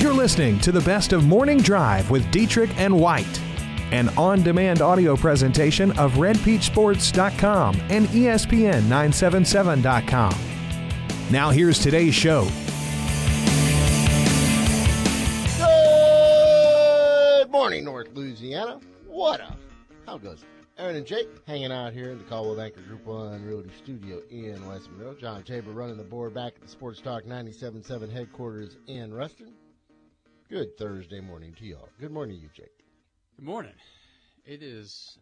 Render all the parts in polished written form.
You're listening to the best of Morning Drive with Dietrich and White, an on-demand audio presentation of redpeachsports.com and ESPN977.com. Now here's today's show. Good morning, North Louisiana. What up? How goes it? Aaron and Jake hanging out here in the Caldwell Banker Group 1 Realty Studio in West Monroe. John Tabor running the board back at the Sports Talk 977 headquarters in Rustin. Good Thursday morning to y'all. Good morning to you, Jake. Good morning. It is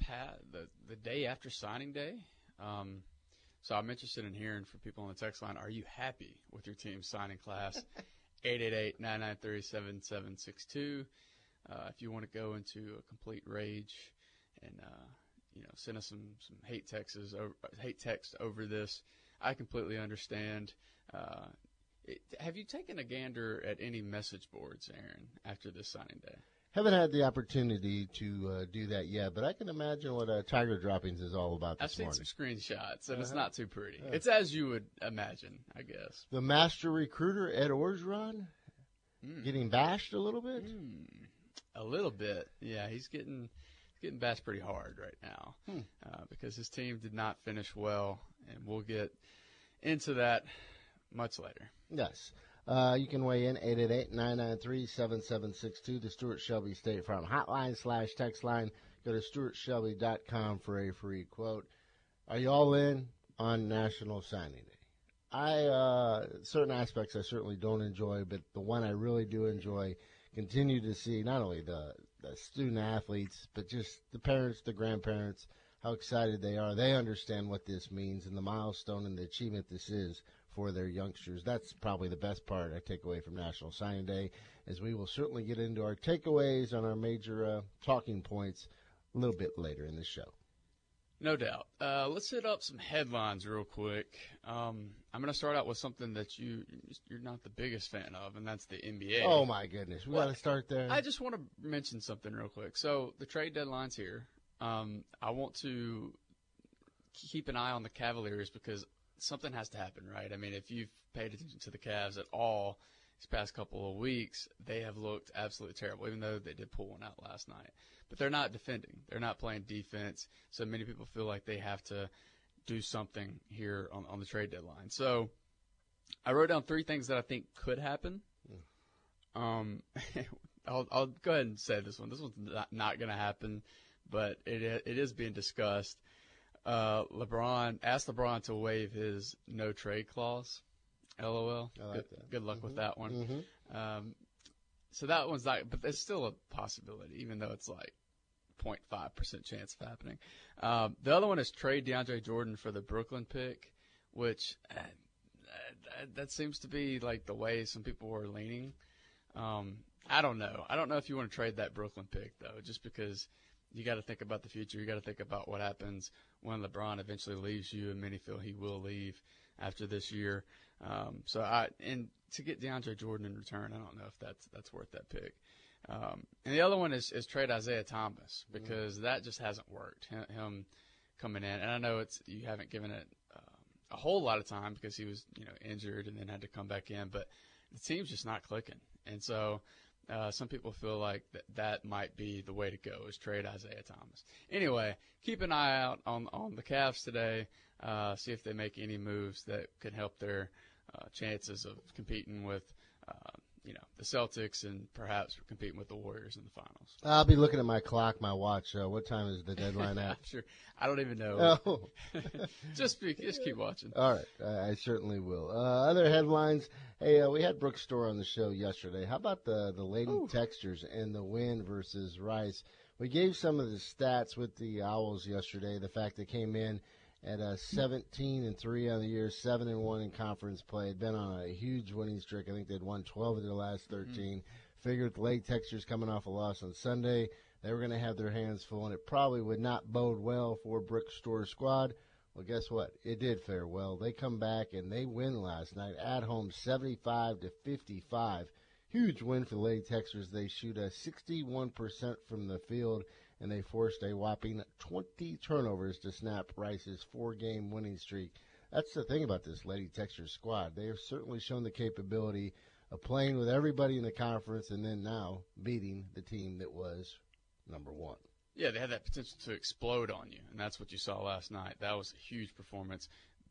the day after signing day. So I'm interested in hearing from people on the text line, are you happy with your team's signing class? 888-993-7762. If you want to go into a complete rage and send us some hate texts over this, I completely understand. Have you taken a gander at any message boards, Aaron, after this signing day? Haven't had the opportunity to do that yet, but I can imagine what Tiger Droppings is all about this morning. I've seen some screenshots, and It's not too pretty. It's as you would imagine, I guess. The master recruiter, Ed Orgeron, getting bashed a little bit? A little bit, yeah. He's getting bashed pretty hard right now because his team did not finish well, and we'll get into that much later. Yes. You can weigh in, 888-993-7762, the Stuart Shelby State Farm hotline/text line. Go to stuartshelby.com for a free quote. Are you all in on National Signing Day? Certain aspects I certainly don't enjoy, but the one I really do enjoy, continue to see not only the student athletes, but just the parents, the grandparents, how excited they are. They understand what this means and the milestone and the achievement this is for their youngsters. That's probably the best part I take away from National Signing Day, as we will certainly get into our takeaways on our major talking points a little bit later in the show. No doubt. Let's hit up some headlines real quick. I'm going to start out with something that you're not the biggest fan of, and that's the NBA. Oh, my goodness. We got to start there. I just want to mention something real quick. So the trade deadline's here. I want to keep an eye on the Cavaliers because something has to happen, right? I mean, if you've paid attention to the Cavs at all these past couple of weeks, they have looked absolutely terrible, even though they did pull one out last night. But they're not defending. They're not playing defense. So many people feel like they have to do something here on the trade deadline. So I wrote down three things that I think could happen. I'll go ahead and say this one. This one's not going to happen, but it is being discussed. LeBron asked LeBron to waive his no trade clause. LOL. I like that. Good luck with that one. So that one's not, but there's still a possibility, even though it's like 0.5% chance of happening. The other one is trade DeAndre Jordan for the Brooklyn pick, which that seems to be like the way some people are leaning. I don't know. I don't know if you want to trade that Brooklyn pick though, just because you got to think about the future. You got to think about what happens when LeBron eventually leaves you, and many feel he will leave after this year. So to get DeAndre Jordan in return, I don't know if that's worth that pick. And the other one is trade Isaiah Thomas because that just hasn't worked. Him coming in, and I know you haven't given it a whole lot of time because he was injured and then had to come back in, but the team's just not clicking, and so. Some people feel like that might be the way to go is trade Isaiah Thomas. Anyway, keep an eye out on the Cavs today, see if they make any moves that could help their chances of competing with the Celtics and perhaps competing with the Warriors in the finals. I'll be looking at my clock, my watch. What time is the deadline at? Sure. I don't even know. Oh. just keep watching. All right. I certainly will. Other headlines. Hey, we had Brooke Storr on the show yesterday. How about the Lady Texters and the win versus Rice? We gave some of the stats with the Owls yesterday, the fact they came in at 17-3 on the year, 7-1 in conference play. Had been on a huge winning streak. I think they'd won 12 of their last 13. Figured the Lady Techsters coming off a loss on Sunday, they were going to have their hands full, and it probably would not bode well for Brooks Storr's squad. Well, guess what? It did fare well. They come back, and they win last night at home 75-55. Huge win for the Lady Techsters. They shoot a 61% from the field, and they forced a whopping 20 turnovers to snap Rice's four-game winning streak. That's the thing about this Lady Techsters squad. They have certainly shown the capability of playing with everybody in the conference and then now beating the team that was number one. Yeah, they had that potential to explode on you, and that's what you saw last night. That was a huge performance.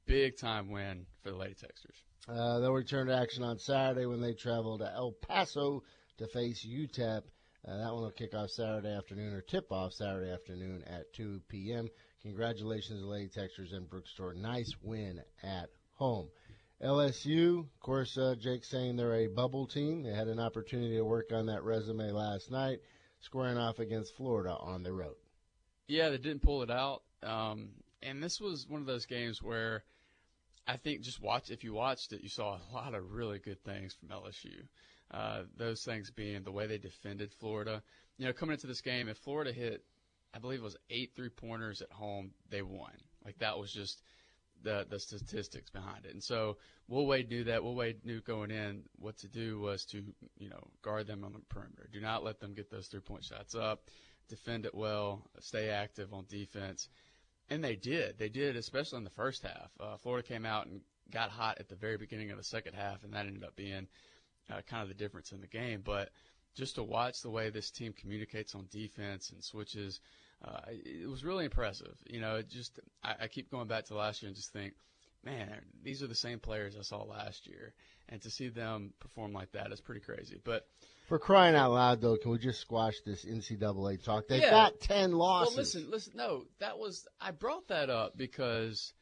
Big-time win for the Lady Techsters. They'll return to action on Saturday when they travel to El Paso to face UTEP. That one will kick off Saturday afternoon, or tip off Saturday afternoon at 2 p.m. Congratulations to Lady Texters and Brooks Storr. Nice win at home. LSU, of course, Jake's saying they're a bubble team. They had an opportunity to work on that resume last night, squaring off against Florida on the road. Yeah, they didn't pull it out. And this was one of those games where I think just watch. If you watched it, you saw a lot of really good things from LSU. Those things being the way they defended Florida. You know, coming into this game, if Florida hit, I believe it was 8 3-pointers at home, they won. Like, that was just the statistics behind it. And so Will Wade knew that. Will Wade knew going in what to do was to, you know, guard them on the perimeter. Do not let them get those three-point shots up. Defend it well. Stay active on defense. And they did. They did, especially in the first half. Florida came out and got hot at the very beginning of the second half, and that ended up being kind of the difference in the game. But just to watch the way this team communicates on defense and switches, it was really impressive. You know, it just I keep going back to last year and just think, man, these are the same players I saw last year. And to see them perform like that is pretty crazy. But for crying out loud, though, can we just squash this NCAA talk? They've got 10 losses. Well, listen, no, that was – I brought that up because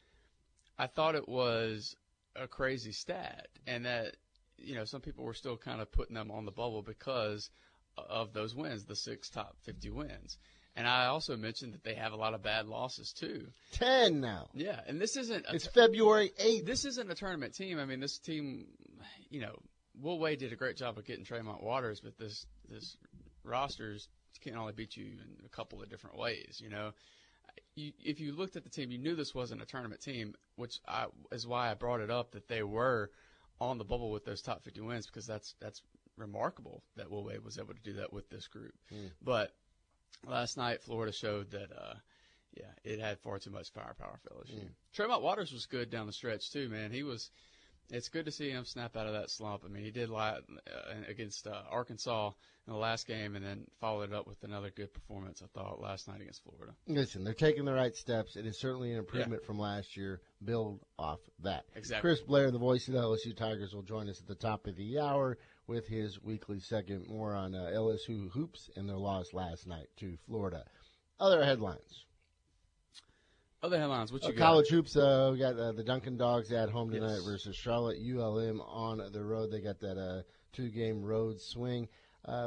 I thought it was a crazy stat, and that, you know, some people were still kind of putting them on the bubble because of those wins, the 6 top 50 wins. And I also mentioned that they have a lot of bad losses, too. 10 now. Yeah, and this isn't – It's February 8th. This isn't a tournament team. I mean, this team, you know, Will Wade did a great job of getting Tremont Waters, but this roster's can only beat you in a couple of different ways, you know. If you looked at the team, you knew this wasn't a tournament team, which is why I brought it up that they were on the bubble with those top 50 wins, because that's remarkable that Will Wade was able to do that with this group. But – last night, Florida showed that, it had far too much firepower for LSU. Tremont Waters was good down the stretch, too, man. He was – it's good to see him snap out of that slump. I mean, he did against Arkansas in the last game and then followed it up with another good performance, I thought, last night against Florida. Listen, they're taking the right steps. It is certainly an improvement from last year. Build off that. Exactly. Chris Blair, the voice of the LSU Tigers, will join us at the top of the hour with his weekly segment, more on LSU hoops and their loss last night to Florida. Other headlines, what you got? College hoops, we got the Duncan Dogs at home tonight versus Charlotte. ULM on the road. They got that two-game road swing.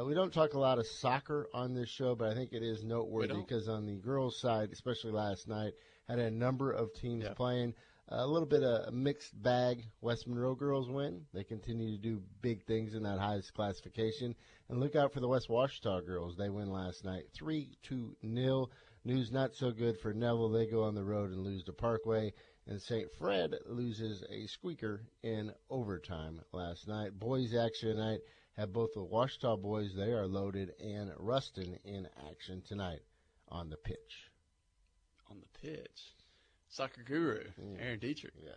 We don't talk a lot of soccer on this show, but I think it is noteworthy because on the girls' side, especially last night, had a number of teams playing. A little bit of a mixed bag. West Monroe girls win. They continue to do big things in that highest classification. And look out for the West Ouachita girls. They win last night 3-0. News not so good for Neville. They go on the road and lose to Parkway. And St. Fred loses a squeaker in overtime last night. Boys action tonight have both the Ouachita boys. They are loaded, and Rustin in action tonight on the pitch. Soccer guru, Aaron Dietrich. Yes.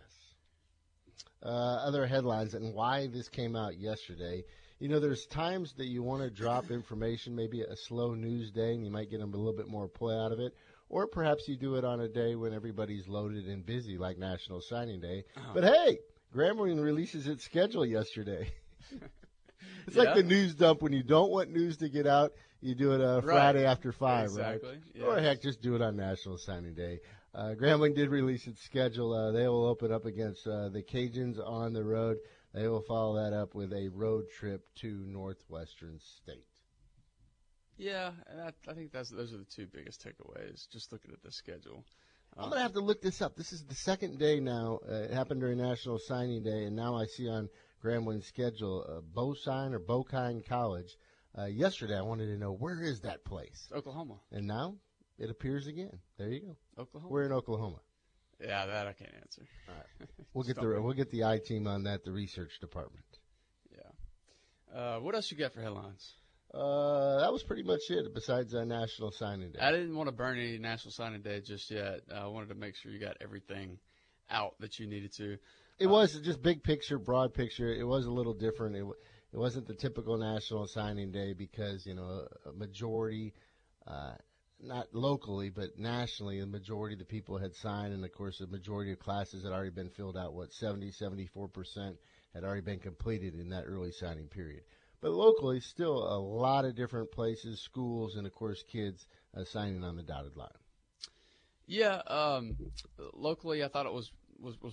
Other headlines and why this came out yesterday. You know, there's times that you want to drop information, maybe a slow news day, and you might get a little bit more play out of it. Or perhaps you do it on a day when everybody's loaded and busy, like National Signing Day. Oh. But, hey, Grambling releases its schedule yesterday. It's like the news dump when you don't want news to get out. You do it Friday after 5, right? Yes. Or, heck, just do it on National Signing Day. Grambling did release its schedule. They will open up against the Cajuns on the road. They will follow that up with a road trip to Northwestern State. Yeah, and I think those are the two biggest takeaways, just looking at the schedule. I'm going to have to look this up. This is the second day now. It happened during National Signing Day, and now I see on Grambling's schedule Bowkine College. Yesterday I wanted to know, where is that place? Oklahoma. And now it appears again. There you go. Oklahoma. We're in Oklahoma. Yeah, that I can't answer. All right. We'll get the I team on that, the research department. Yeah. What else you got for headlines? That was pretty much it besides National Signing Day. I didn't want to burn any National Signing Day just yet. I wanted to make sure you got everything out that you needed to. It was just big picture, broad picture. It was a little different. It wasn't the typical National Signing Day because, you know, a majority, not locally but nationally, the majority of the people had signed. And, of course, the majority of classes had already been filled out. 74% had already been completed in that early signing period. But locally, still a lot of different places, schools, and, of course, kids signing on the dotted line. Yeah, locally I thought it was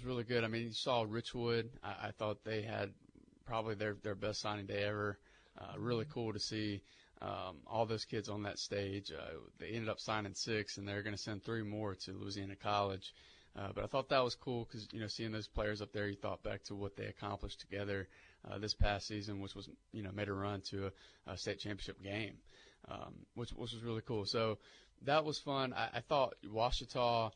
really good. I mean, you saw Richwood. I thought they had probably their best signing day ever. Really cool to see all those kids on that stage. They ended up signing 6, and they're going to send 3 more to Louisiana College. But I thought that was cool because, you know, seeing those players up there, you thought back to what they accomplished together this past season, which was, you know, made a run to a state championship game, which was really cool. So that was fun. I thought Ouachita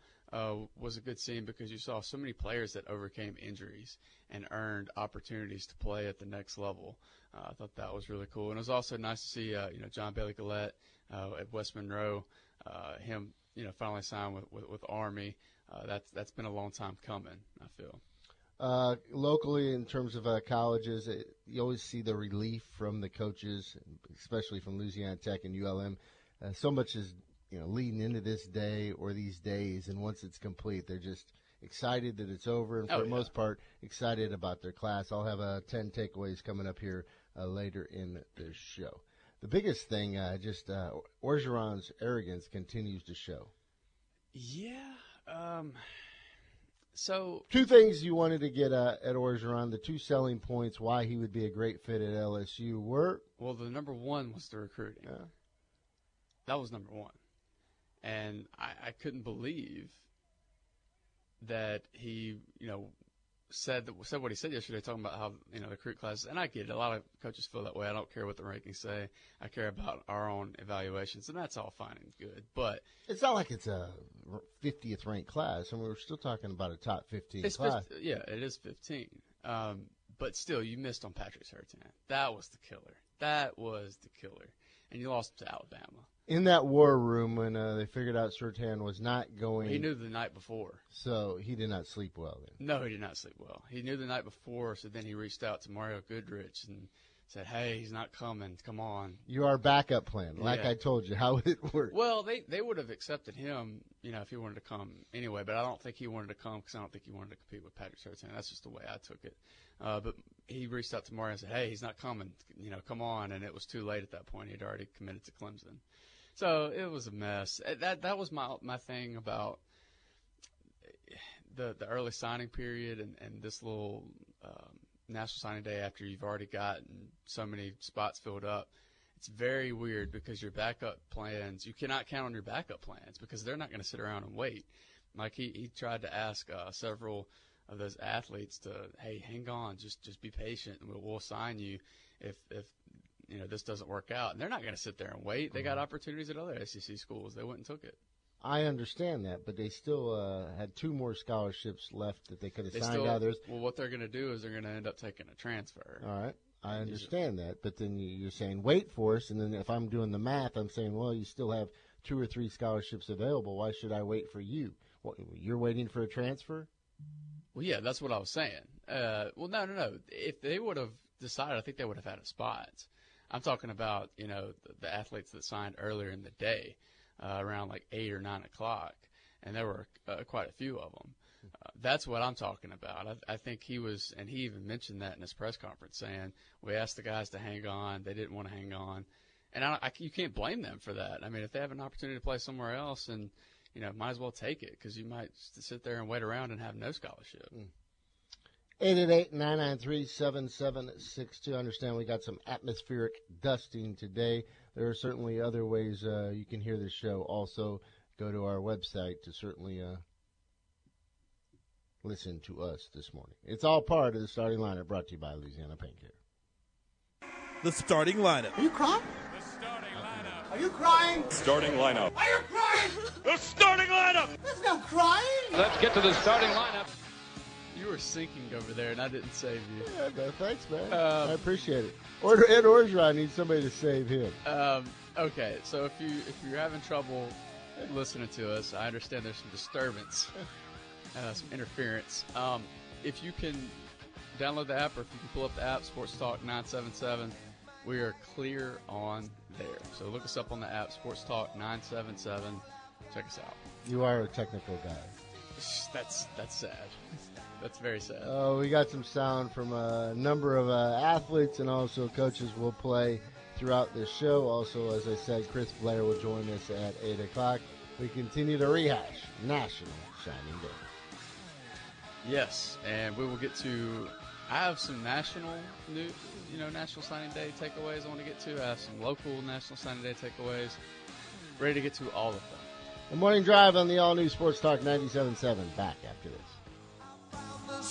was a good scene because you saw so many players that overcame injuries and earned opportunities to play at the next level. I thought that was really cool. And it was also nice to see, you know, John Bailey Gillette at West Monroe, him, you know, finally signed with Army. That's been a long time coming, I feel. Locally, in terms of colleges, you always see the relief from the coaches, especially from Louisiana Tech and ULM. So much is, you know, leading into this day or these days, and once it's complete, they're just excited that it's over, and for the most part, excited about their class. I'll have 10 takeaways coming up here later in this show. The biggest thing, Orgeron's arrogance continues to show. Yeah. So two things you wanted to get at Orgeron, the two selling points why he would be a great fit at LSU were? Well, the number one was the recruiting. Yeah. That was number one. And I couldn't believe that he, you know, said what he said yesterday, talking about how, you know, the recruit class, and I get it. A lot of coaches feel that way. I don't care what the rankings say. I care about our own evaluations, and that's all fine and good. But it's not like it's a 50th ranked class, and we're still talking about a top 15 class. Yeah, it is 15. But still, you missed on Patrick Surtain. That was the killer. And you lost to Alabama. In that war room when they figured out Surtain was not going. He knew the night before. So he did not sleep well then. No, he did not sleep well. He knew the night before, so then he reached out to Mario Goodrich and said, hey, he's not coming. Come on. You're our backup plan. Like I told you, how would it work? Well, they would have accepted him, you know, if he wanted to come anyway, but I don't think he wanted to come because I don't think he wanted to compete with Patrick Surtain. That's just the way I took it. But he reached out to Mario and said, hey, he's not coming. You know, come on. And it was too late at that point. He'd already committed to Clemson. So it was a mess. That was my thing about the early signing period and this little National Signing Day after you've already gotten so many spots filled up. It's very weird because your backup plans, you cannot count on your backup plans because they're not going to sit around and wait. Like he tried to ask several of those athletes to, hey, hang on, just be patient and we'll sign you if you know, this doesn't work out. And they're not going to sit there and wait. They got opportunities at other SEC schools. They went and took it. I understand that, but they still had 2 more scholarships left that they could have signed others. Well, what they're going to do is they're going to end up taking a transfer. All right. I understand that, but then you're saying wait for us, and then if I'm doing the math, I'm saying, well, you still have 2 or 3 scholarships available. Why should I wait for you? Well, you're waiting for a transfer? Well, yeah, that's what I was saying. Well, no. If they would have decided, I think they would have had a spot. I'm talking about, you know, the athletes that signed earlier in the day, around like 8 or 9 o'clock, and there were quite a few of them. That's what I'm talking about. I think he was, and he even mentioned that in his press conference, saying, we asked the guys to hang on. They didn't want to hang on. And you can't blame them for that. I mean, if they have an opportunity to play somewhere else, and, you know, might as well take it because you might sit there and wait around and have no scholarship. 888-993-7762. I understand we got some atmospheric dusting today. There are certainly other ways you can hear this show. Also, go to our website to certainly listen to us this morning. It's all part of the starting lineup brought to you by Louisiana Paint Care. The starting lineup. Are you crying? The starting lineup. Are you crying? Starting lineup. Are you crying? The starting lineup. There's no crying. Let's get to the starting lineup. You were sinking over there, and I didn't save you. Yeah, no, thanks, man. I appreciate it. Or Ed Orgeron needs somebody to save him. Okay, so if you're having trouble listening to us, I understand there's some disturbance, some interference. If you can download the app, or if you can pull up the app, Sports Talk 977, we are clear on there. So look us up on the app, Sports Talk 977. Check us out. You are a technical guy. That's sad. That's very sad. Oh, we got some sound from a number of athletes and also coaches will play throughout this show. Also, as I said, Chris Blair will join us at 8 o'clock. We continue to rehash National Shining Day. Yes, and we will get to – I have some National Signing Day takeaways I want to get to. I have some local National Signing Day takeaways. Ready to get to all of them. The Morning Drive on the all-new Sports Talk 97.7. Back after this.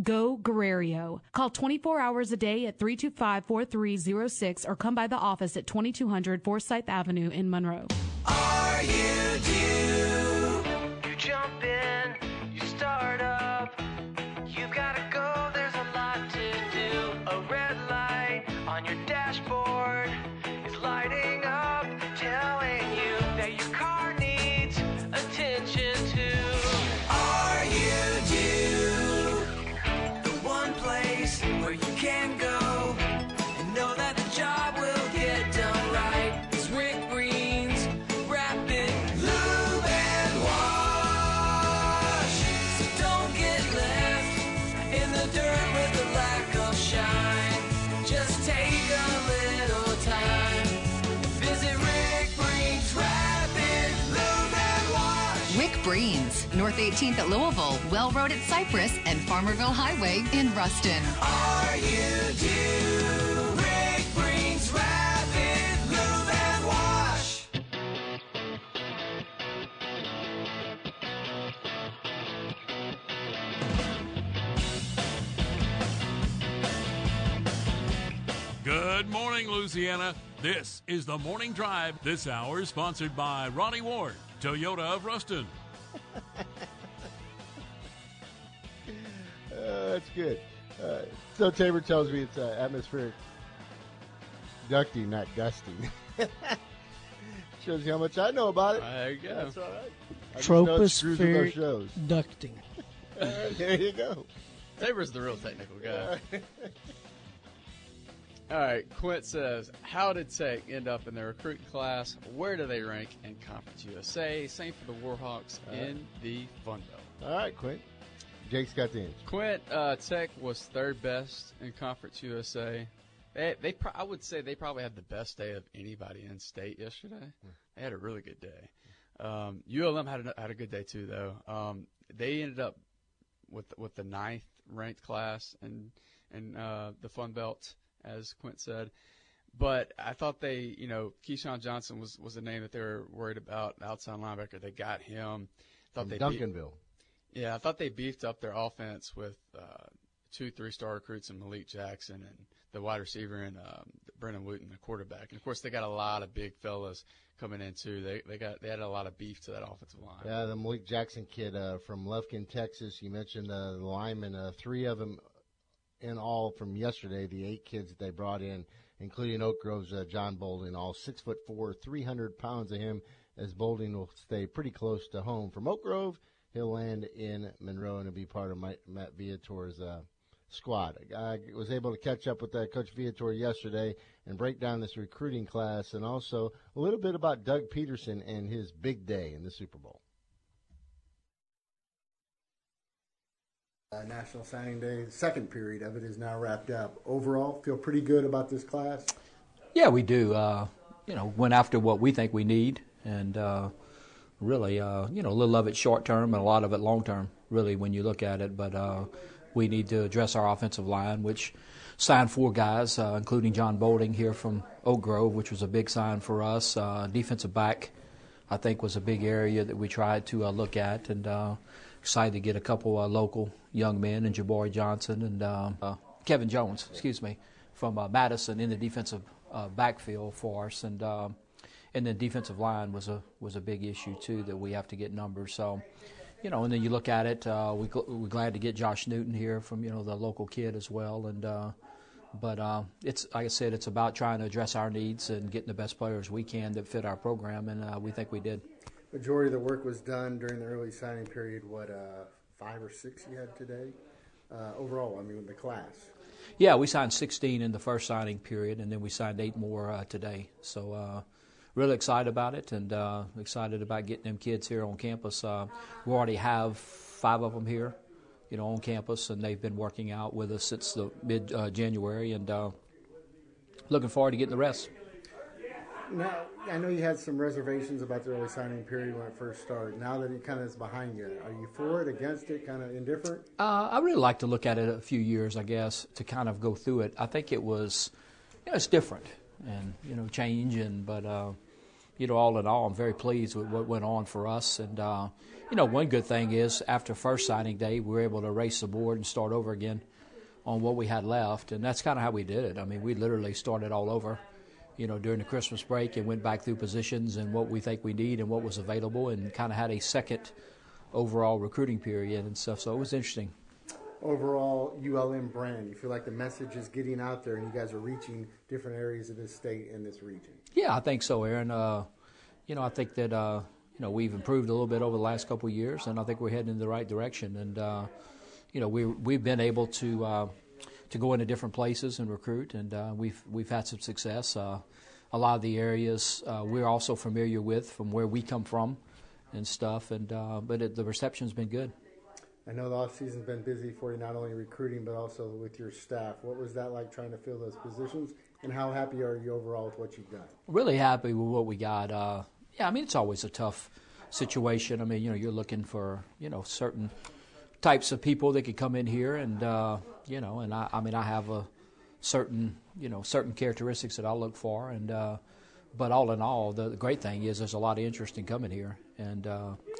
Go Guerrero. Call 24 hours a day at 325-4306 or come by the office at 2200 Forsyth Avenue in Monroe. Are you due? You jump in, you start up, you've got to go, there's a lot to do. A red light on your dashboard is lighting up, telling you that your car needs attention too. Where you can go and know that the job will get done right. It's Rick Green's Rapid Lube and Wash. So don't get left in the dirt with a lack of shine. Just take a little time. Visit Rick Green's Rapid Lube and Wash. Rick Green's. North 18th at Louisville, Well Road at Cypress, and Farmerville Highway in Ruston. Are you due? Rick Green's Rapid Lube and Wash. Good morning, Louisiana. This is the Morning Drive. This hour is sponsored by Ronnie Ward, Toyota of Ruston. That's good. So Tabor tells me it's atmospheric ducting, not dusting. Shows you how much I know about it. There you go. That's all right. Tropospheric ducting. All right, there you go. Tabor's the real technical guy. All right, Quint says, how did Tech end up in their recruiting class? Where do they rank in Conference USA? Same for the Warhawks in the Fun Belt. All right, Quint. Jake's got the answer. Quint, Tech was third best in Conference USA. I would say they probably had the best day of anybody in state yesterday. They had a really good day. ULM had a good day too, though. They ended up with the ninth ranked class in the Fun Belt, as Quint said. But I thought they, Keyshawn Johnson was a name that they were worried about, outside linebacker. They got him. Duncanville. I thought they beefed up their offense with 2 3-star recruits and Malik Jackson and the wide receiver and Brennan Wooten, the quarterback. And, of course, they got a lot of big fellas coming in, too. They had a lot of beef to that offensive line. Yeah, the Malik Jackson kid from Lufkin, Texas. You mentioned the linemen, three of them in all from yesterday, the 8 kids that they brought in, including Oak Grove's John Boulding, all 6'4", 300 pounds of him, as Boulding will stay pretty close to home. From Oak Grove, he'll land in Monroe and will be part of Matt Viator's squad. I was able to catch up with Coach Viator yesterday and break down this recruiting class and also a little bit about Doug Peterson and his big day in the Super Bowl. National Signing Day, the second period of it is now wrapped up. Overall, feel pretty good about this class? Yeah, we do. Went after what we think we need, and a little of it short term and a lot of it long term, really, when you look at it. But we need to address our offensive line, which signed 4 guys, including John Boulding here from Oak Grove, which was a big sign for us. Defensive back, I think, was a big area that we tried to look at, and excited to get a couple local young men, and Jabari Johnson and Kevin Jones, from Madison in the defensive backfield for us, and the defensive line was a big issue too that we have to get numbers. So, and then you look at it, we're glad to get Josh Newton here from the local kid as well, and but it's like I said, it's about trying to address our needs and getting the best players we can that fit our program, and we think we did. Majority of the work was done during the early signing period. What, 5 or 6 you had today? Overall, the class. Yeah, we signed 16 in the first signing period, and then we signed 8 more today. So really excited about it, and excited about getting them kids here on campus. We already have 5 of them here, on campus, and they've been working out with us since the mid-January, and looking forward to getting the rest. Now, I know you had some reservations about the early signing period when it first started. Now that it kind of is behind you, are you for it, against it, kind of indifferent? I really like to look at it a few years, I guess, to kind of go through it. I think it was, it's different and, change. And but, all in all, I'm very pleased with what went on for us. And, one good thing is after first signing day, we were able to erase the board and start over again on what we had left. And that's kind of how we did it. We literally started all over, during the Christmas break, and went back through positions and what we think we need and what was available, and kind of had a second overall recruiting period and stuff. So it was interesting. Overall, ULM brand, you feel like the message is getting out there and you guys are reaching different areas of this state and this region? Yeah, I think so, Aaron. I think that, we've improved a little bit over the last couple of years, and I think we're heading in the right direction. And, we've been able to go into different places and recruit, and we've had some success. A lot of the areas we're also familiar with from where we come from and stuff, and but the reception's been good. I know the off-season's been busy for you, not only recruiting but also with your staff. What was that like trying to fill those positions, and how happy are you overall with what you've done? Really happy with what we got. It's always a tough situation. You're looking for, certain types of people that could come in here, and I have a certain, certain characteristics that I look for, and but all in all, the great thing is there's a lot of interest in coming here, and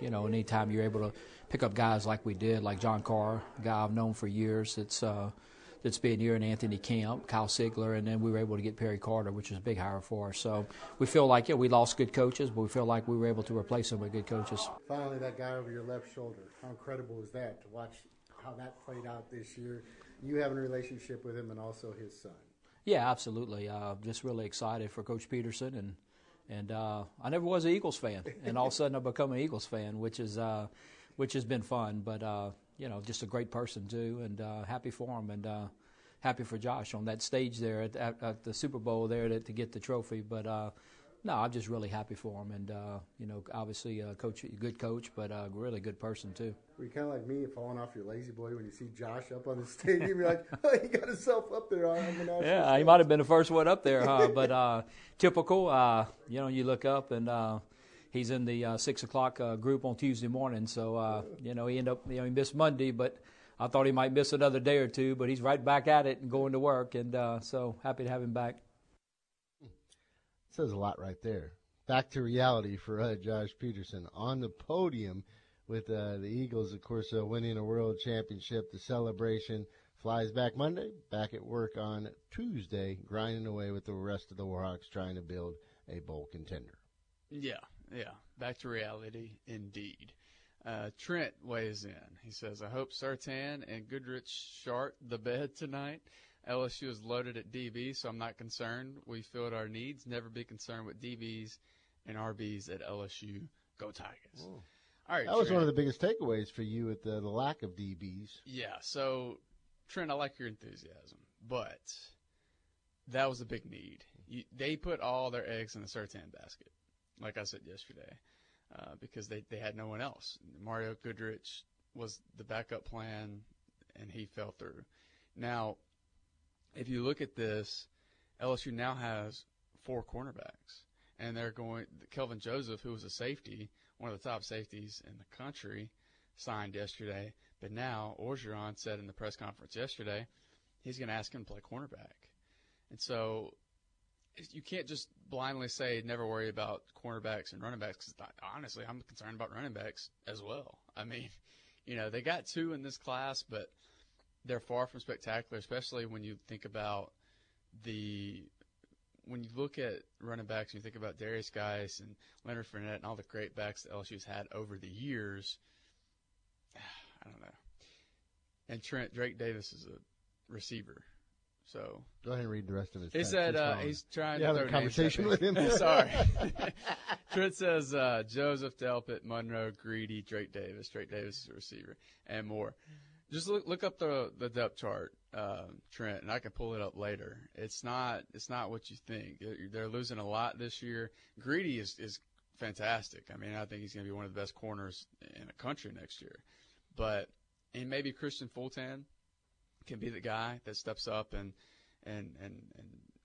anytime you're able to pick up guys like we did, like John Carr, a guy I've known for years, that's been here, in Anthony Camp, Kyle Sigler, and then we were able to get Perry Carter, which is a big hire for us. So we feel like we lost good coaches, but we feel like we were able to replace them with good coaches. Finally, that guy over your left shoulder, how incredible is that to watch how that played out this year? You have a relationship with him and also his son. Yeah, absolutely. Just really excited for Coach Peterson, and I never was an Eagles fan, and all of a sudden I become an Eagles fan, which has been fun, but just a great person too, and happy for him, and happy for Josh on that stage there at the Super Bowl there to get the trophy. But I'm just really happy for him, and obviously a good coach, but a really good person too. Were you kind of like me, falling off your lazy boy when you see Josh up on the stage? You're like, oh, he got himself up there. Yeah, he might have been the first one up there, huh? But typical, you look up and. He's in the 6 o'clock group on Tuesday morning, so he ended up he missed Monday, but I thought he might miss another day or two. But he's right back at it and going to work, and so happy to have him back. Says a lot right there. Back to reality for Josh Peterson on the podium with the Eagles, of course, winning a world championship. The celebration flies back Monday, back at work on Tuesday, grinding away with the rest of the Warhawks, trying to build a bowl contender. Yeah. Back to reality indeed. Trent weighs in. He says, I hope Surtain and Goodrich shart the bed tonight. LSU is loaded at DB, so I'm not concerned. We filled our needs. Never be concerned with DBs and RBs at LSU. Go Tigers. Ooh. All right, that was Trent. One of the biggest takeaways for you at the lack of DBs. Yeah, so, Trent, I like your enthusiasm, but that was a big need. They put all their eggs in the Surtain basket, like I said yesterday, because they had no one else. Mario Goodrich was the backup plan, and he fell through. Now, if you look at this, LSU now has four cornerbacks, and they're going – Kelvin Joseph, who was a safety, one of the top safeties in the country, signed yesterday. But now Orgeron said in the press conference yesterday he's going to ask him to play cornerback. And so you can't just blindly say never worry about cornerbacks and running backs because, honestly, I'm concerned about running backs as well. I mean, you know, they got two in this class, but they're far from spectacular, especially when you think about the – when you look at running backs, and you think about Darius Geis and Leonard Fournette and all the great backs that LSU's had over the years, I don't know. And Trent, Drake Davis is a receiver. So go ahead and read the rest of his. He said he's trying to have a conversation with him. Sorry. Trent says Joseph, Delpit, Monroe, Greedy, Drake Davis. Drake Davis is a receiver and more. Just look up the depth chart, Trent, and I can pull it up later. It's not what you think. They're losing a lot this year. Greedy is fantastic. I mean, I think he's going to be one of the best corners in the country next year. But and maybe Christian Fulton can be the guy that steps up and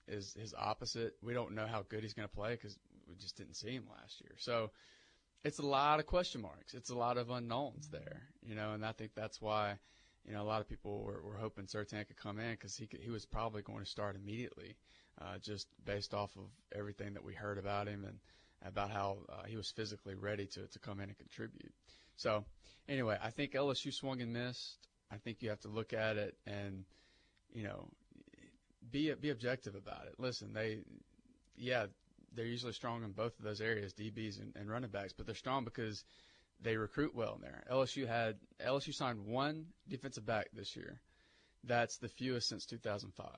is his opposite. We don't know how good he's going to play because we just didn't see him last year. So it's a lot of question marks. It's a lot of unknowns there, you know, and I think that's why. You know, a lot of people were hoping Surtain could come in because he was probably going to start immediately, just based off of everything that we heard about him and about how he was physically ready to come in and contribute. So, anyway, I think LSU swung and missed. I think you have to look at it and, you know, be objective about it. Listen, they're usually strong in both of those areas, DBs and running backs, but they're strong because – they recruit well in there. LSU signed one defensive back this year. That's the fewest since 2005.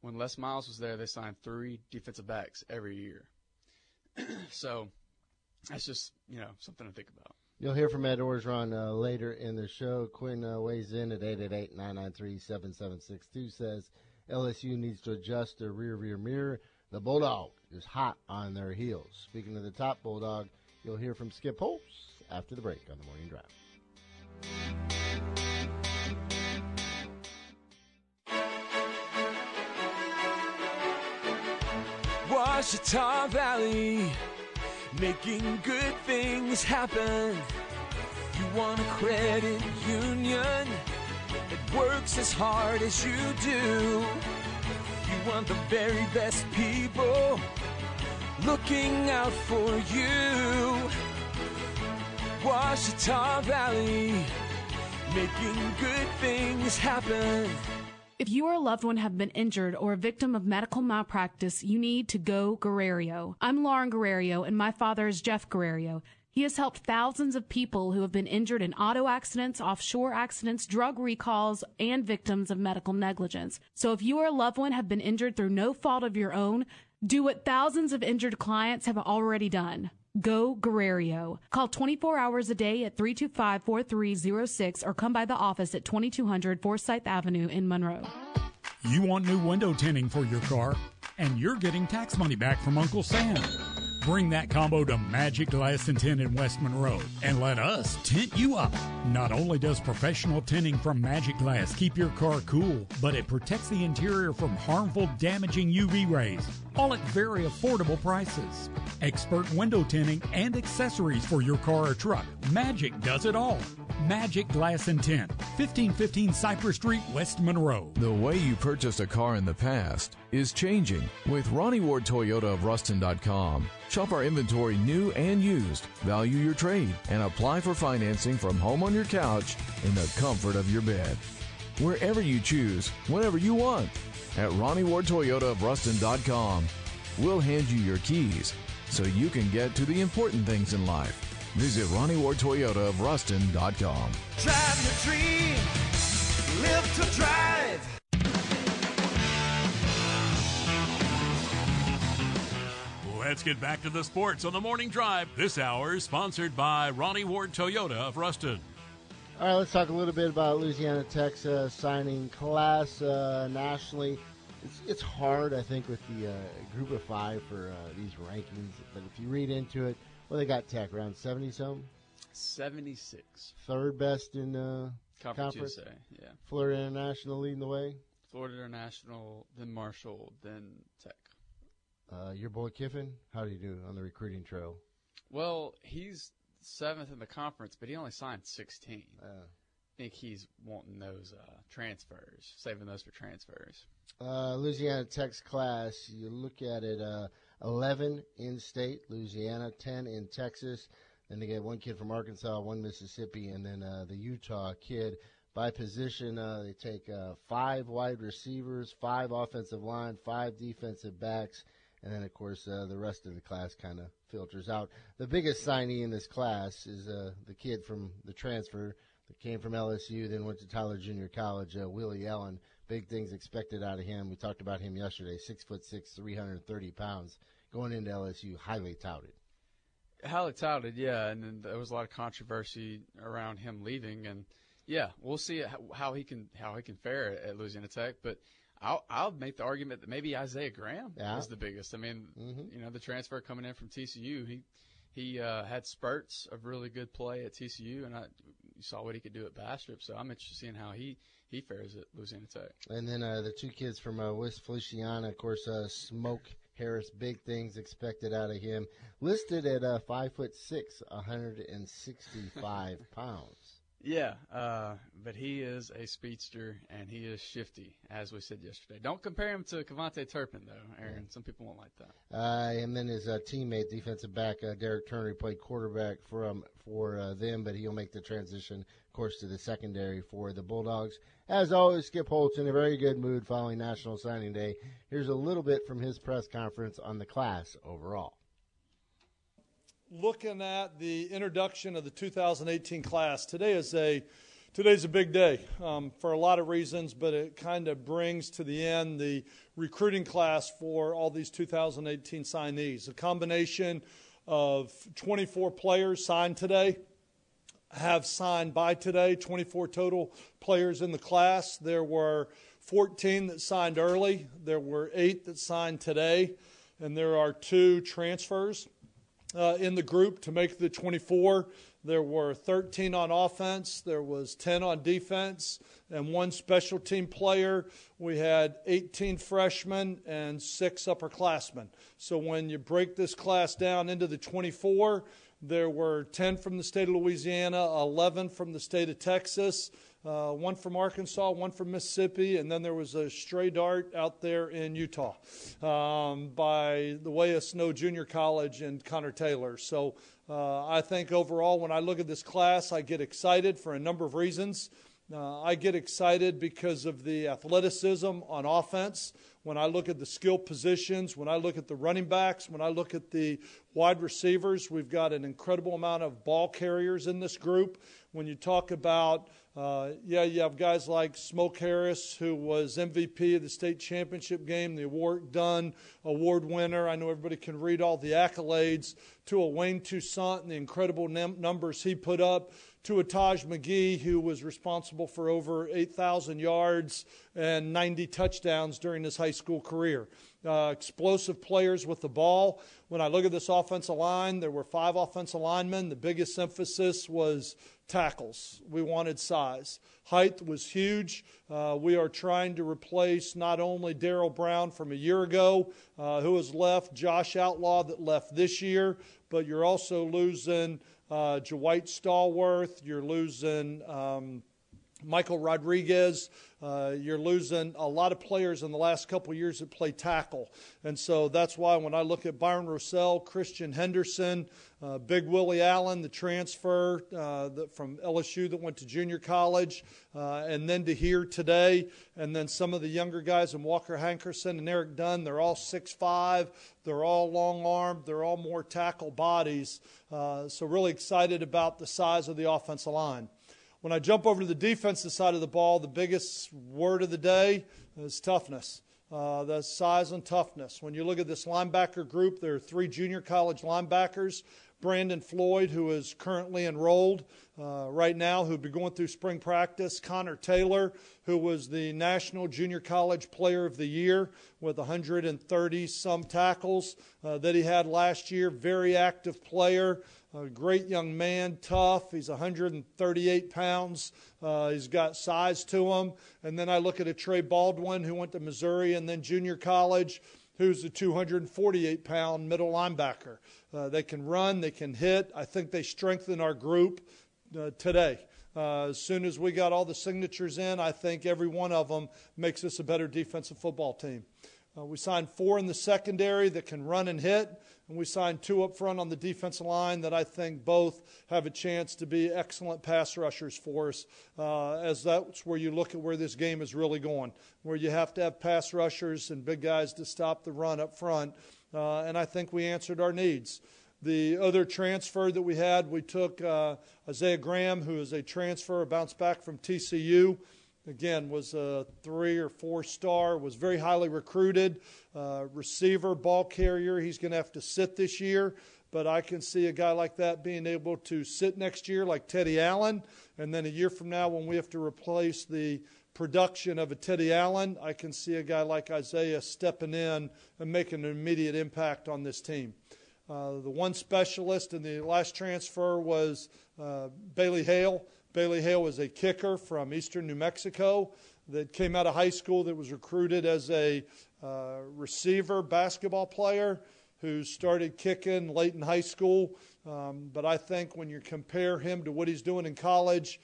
When Les Miles was there, they signed three defensive backs every year. So that's just, you know, something to think about. You'll hear from Ed Orgeron later in the show. Quinn weighs in at 888-993-7762, says LSU needs to adjust their rear mirror. The Bulldog is hot on their heels. Speaking of the top Bulldog, you'll hear from Skip Holtz after the break on The Morning Drive. Ouachita Valley, making good things happen. You want a credit union that works as hard as you do. You want the very best people looking out for you. Ouachita Valley, making good things happen. If you or a loved one have been injured or a victim of medical malpractice, you need to go Guerrero. I'm Lauren Guerrero, and my father is Jeff Guerrero. He has helped thousands of people who have been injured in auto accidents, offshore accidents, drug recalls, and victims of medical negligence. So if you or a loved one have been injured through no fault of your own, do what thousands of injured clients have already done. Go Guerrero. Call 24 hours a day at 325-4306 or come by the office at 2200 Forsyth Avenue in Monroe. You want new window tinting for your car, and you're getting tax money back from Uncle Sam. Bring that combo to Magic Glass and Tint in West Monroe and let us tint you up. Not only does professional tinting from Magic Glass keep your car cool, but it protects the interior from harmful, damaging UV rays. All at very affordable prices. Expert window tinting and accessories for your car or truck. Magic does it all. Magic Glass and Tint, 1515 Cypress Street, West Monroe. The way you purchased a car in the past is changing with Ronnie Ward Toyota of Rustin.com. Shop our inventory new and used, value your trade, and apply for financing from home on your couch in the comfort of your bed. Wherever you choose, whenever you want. At Ronnie Ward Toyota of Rustin.com, we'll hand you your keys so you can get to the important things in life Visit Ronnie Ward Toyota of Rustin.com. Drive the dream. Live to drive. Let's get back to the sports on the morning drive. This hour is sponsored by Ronnie Ward Toyota of Rustin. All right, let's talk a little bit about Louisiana Tech's signing class nationally. It's hard, I think, with the group of five for these rankings. But if you read into it, well, they got Tech around 70-something? 76. Third best in conference. USA, yeah. Florida International leading the way? Florida International, then Marshall, then Tech. Your boy Kiffin, how do you do on the recruiting trail? Well, he's 7th in the conference, but he only signed 16. I think he's wanting those transfers, saving those for transfers. Louisiana Tech's class, you look at it, 11 in state, Louisiana, 10 in Texas. Then they get one kid from Arkansas, one Mississippi, and then the Utah kid. By position, they take 5 wide receivers, 5 offensive line, 5 defensive backs. And then, of course, the rest of the class kind of filters out. The biggest signee in this class is the kid from the transfer that came from LSU, then went to Tyler Junior College, Willie Allen. Big things expected out of him. We talked about him yesterday, 6'6", 330 pounds. Going into LSU, highly touted. Highly touted, yeah. And then there was a lot of controversy around him leaving. And, yeah, we'll see how he can fare at Louisiana Tech. But I'll make the argument that maybe Isaiah Graham is the biggest. I mean, you know, the transfer coming in from TCU, he had spurts of really good play at TCU, and you saw what he could do at Bastrop. So I'm interested in how he fares at Louisiana Tech. And then the two kids from West Feliciana, of course, Smoke Harris, big things expected out of him. Listed at 5'6", 165 pounds. Yeah, but he is a speedster, and he is shifty, as we said yesterday. Don't compare him to Kevontae Turpin, though, Aaron. Some people won't like that. And then his teammate, defensive back, Derek Turner, he played quarterback for them, but he'll make the transition, of course, to the secondary for the Bulldogs. As always, Skip Holtz in a very good mood following National Signing Day. Here's a little bit from his press conference on the class overall. Looking at the introduction of the 2018 class, today's a big day for a lot of reasons, but it kind of brings to the end the recruiting class for all these 2018 signees. A combination of 24 players signed today, have signed by today, 24 total players in the class. There were 14 that signed early, there were 8 that signed today, and there are 2 transfers. In the group to make the 24. There were 13 on offense, there was 10 on defense, and 1 special team player. We had 18 freshmen and 6 upperclassmen. So when you break this class down into the 24, there were 10 from the state of Louisiana, 11 from the state of Texas, 1 from Arkansas, 1 from Mississippi, and then there was a stray dart out there in Utah by the way of Snow Junior College and Connor Taylor. So I think overall when I look at this class, I get excited for a number of reasons. I get excited because of the athleticism on offense. When I look at the skill positions, when I look at the running backs, when I look at the wide receivers, we've got an incredible amount of ball carriers in this group. When you talk about, you have guys like Smoke Harris, who was MVP of the state championship game, the award winner. I know everybody can read all the accolades. To a Wayne Toussaint and the incredible numbers he put up. To a Taj McGee, who was responsible for over 8,000 yards and 90 touchdowns during his high school career. Explosive players with the ball. When I look at this offensive line, there were 5 offensive linemen. The biggest emphasis was tackles. We wanted size. Height was huge. We are trying to replace not only Darrell Brown from a year ago, who has left, Josh Outlaw that left this year, but you're also losing Dwight Stallworth. You're losing Michael Rodriguez, you're losing a lot of players in the last couple of years that play tackle. And so that's why when I look at Byron Russell, Christian Henderson, Big Willie Allen, the transfer from LSU that went to junior college, and then to here today, and then some of the younger guys in Walker Hankerson and Eric Dunn, they're all 6'5", they're all long-armed, they're all more tackle bodies. So really excited about the size of the offensive line. When I jump over to the defensive side of the ball, the biggest word of the day is toughness. That's size and toughness. When you look at this linebacker group, there are three junior college linebackers. Brandon Floyd, who is currently enrolled right now, who'll be going through spring practice. Connor Taylor, who was the National Junior College Player of the Year with 130-some tackles that he had last year. Very active player. A great young man, tough. He's 138 pounds. He's got size to him. And then I look at a Trey Baldwin who went to Missouri and then junior college, who's a 248-pound middle linebacker. They can run. They can hit. I think they strengthen our group today. As soon as we got all the signatures in, I think every one of them makes us a better defensive football team. We signed four in the secondary that can run and hit, and we signed two up front on the defensive line that I think both have a chance to be excellent pass rushers for us, as that's where you look at where this game is really going, where you have to have pass rushers and big guys to stop the run up front, and I think we answered our needs. The other transfer that we had, we took Isaiah Graham, who is a transfer, a bounce back from TCU. Again, was a 3- or 4-star, was very highly recruited, receiver, ball carrier. He's going to have to sit this year, but I can see a guy like that being able to sit next year like Teddy Allen, and then a year from now when we have to replace the production of a Teddy Allen, I can see a guy like Isaiah stepping in and making an immediate impact on this team. The one specialist in the last transfer was Bailey Hale. Bailey Hale was a kicker from eastern New Mexico that came out of high school that was recruited as a receiver basketball player who started kicking late in high school. But I think when you compare him to what he's doing in college,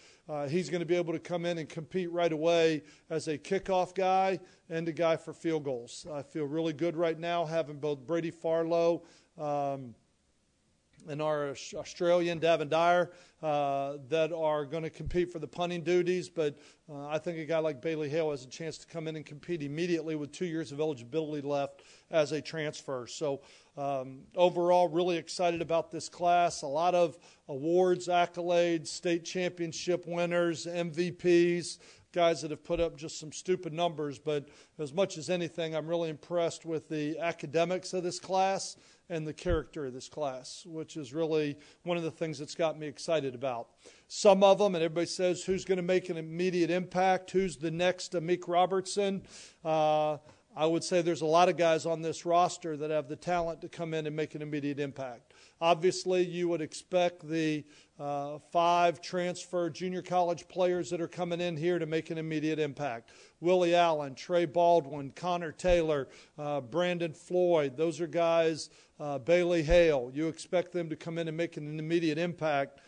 he's going to be able to come in and compete right away as a kickoff guy and a guy for field goals. I feel really good right now having both Brady Farlow and our Australian, Davin Dyer, that are going to compete for the punting duties. But I think a guy like Bailey Hale has a chance to come in and compete immediately with 2 years of eligibility left as a transfer. So overall, really excited about this class. A lot of awards, accolades, state championship winners, MVPs, guys that have put up just some stupid numbers. But as much as anything, I'm really impressed with the academics of this class and the character of this class, which is really one of the things that's got me excited about. Some of them, and everybody says, who's going to make an immediate impact? Who's the next Amik Robertson? I would say there's a lot of guys on this roster that have the talent to come in and make an immediate impact. Obviously, you would expect the five transfer junior college players that are coming in here to make an immediate impact. Willie Allen, Trey Baldwin, Connor Taylor, Brandon Floyd, those are guys, Bailey Hale. You expect them to come in and make an immediate impact.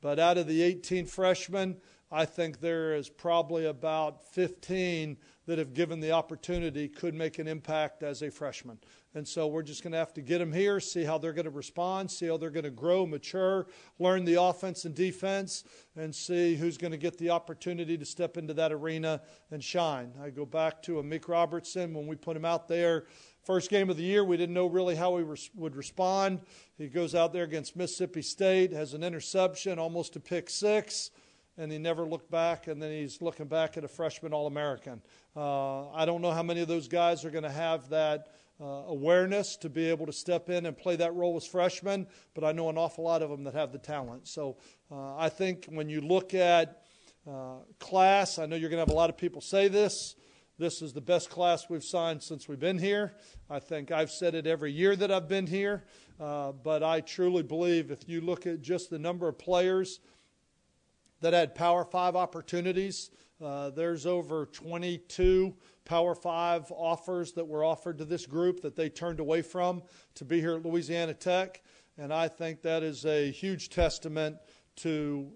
But out of the 18 freshmen, I think there is probably about 15 that if given the opportunity could make an impact as a freshman. And so we're just going to have to get them here, see how they're going to respond, see how they're going to grow, mature, learn the offense and defense, and see who's going to get the opportunity to step into that arena and shine. I go back to Amik Robertson when we put him out there. First game of the year, we didn't know really how he would respond. He goes out there against Mississippi State, has an interception, almost a pick six, and he never looked back, and then he's looking back at a freshman All-American. I don't know how many of those guys are going to have that awareness to be able to step in and play that role as freshmen, but I know an awful lot of them that have the talent. So I think when you look at class, I know you're going to have a lot of people say this. This is the best class we've signed since we've been here. I think I've said it every year that I've been here, but I truly believe if you look at just the number of players that had Power 5 opportunities, there's over 22 Power 5 offers that were offered to this group that they turned away from to be here at Louisiana Tech. And I think that is a huge testament to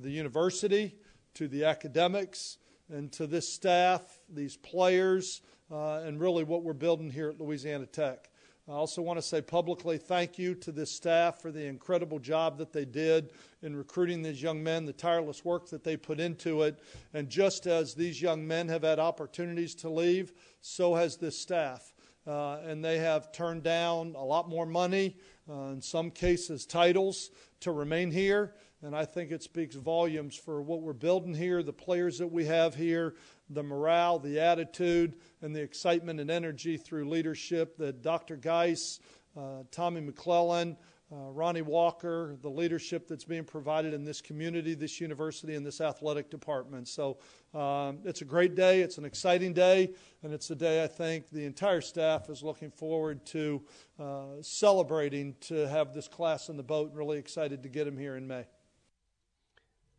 the university, to the academics and to this staff, these players, and really what we're building here at Louisiana Tech. I also want to say publicly thank you to this staff for the incredible job that they did in recruiting these young men, the tireless work that they put into it. And just as these young men have had opportunities to leave, so has this staff. And they have turned down a lot more money, in some cases titles, to remain here. And I think it speaks volumes for what we're building here, the players that we have here, the morale, the attitude, and the excitement and energy through leadership that Dr. Geis, Tommy McClellan, Ronnie Walker, the leadership that's being provided in this community, this university, and this athletic department. So it's a great day. It's an exciting day. And it's a day I think the entire staff is looking forward to celebrating to have this class in the boat, and really excited to get them here in May.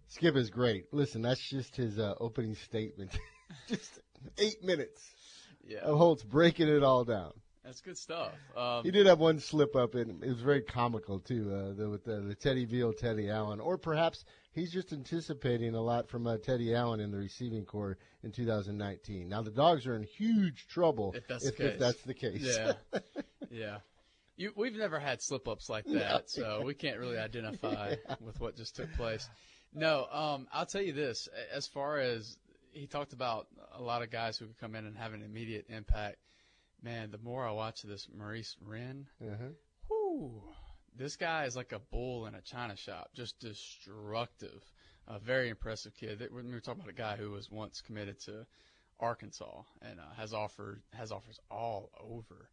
Skip is great. Listen, that's just his opening statement. Just 8 minutes of Holtz breaking it all down. That's good stuff. He did have one slip up, and it was very comical, too, with the Teddy Veal, Teddy Allen. Or perhaps he's just anticipating a lot from Teddy Allen in the receiving corps in 2019. Now, the Dogs are in huge trouble if that's the case. Yeah. Yeah. We've never had slip ups like that, so we can't really identify with what just took place. No, I'll tell you this. As far as he talked about a lot of guys who could come in and have an immediate impact, man, the more I watch this Maurice Wren, whew, this guy is like a bull in a china shop, just destructive. A very impressive kid. We were talking about a guy who was once committed to Arkansas and has offers all over.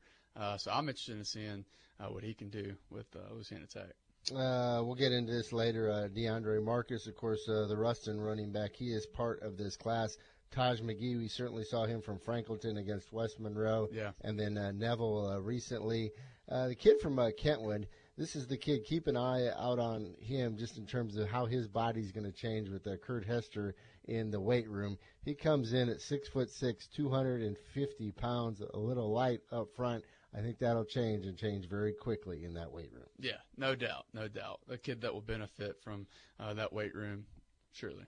So I'm interested in seeing what he can do with Louisiana Tech. We'll get into this later. DeAndre Marcus, of course, the Rustin running back, he is part of this class. Taj McGee, we certainly saw him from Franklinton against West Monroe. Yeah. And then Neville recently. The kid from Kentwood, this is the kid. Keep an eye out on him just in terms of how his body's going to change with Kurt Hester in the weight room. He comes in at 6'6", 250 pounds, a little light up front. I think that'll change and change very quickly in that weight room. Yeah, no doubt, no doubt. A kid that will benefit from that weight room, surely.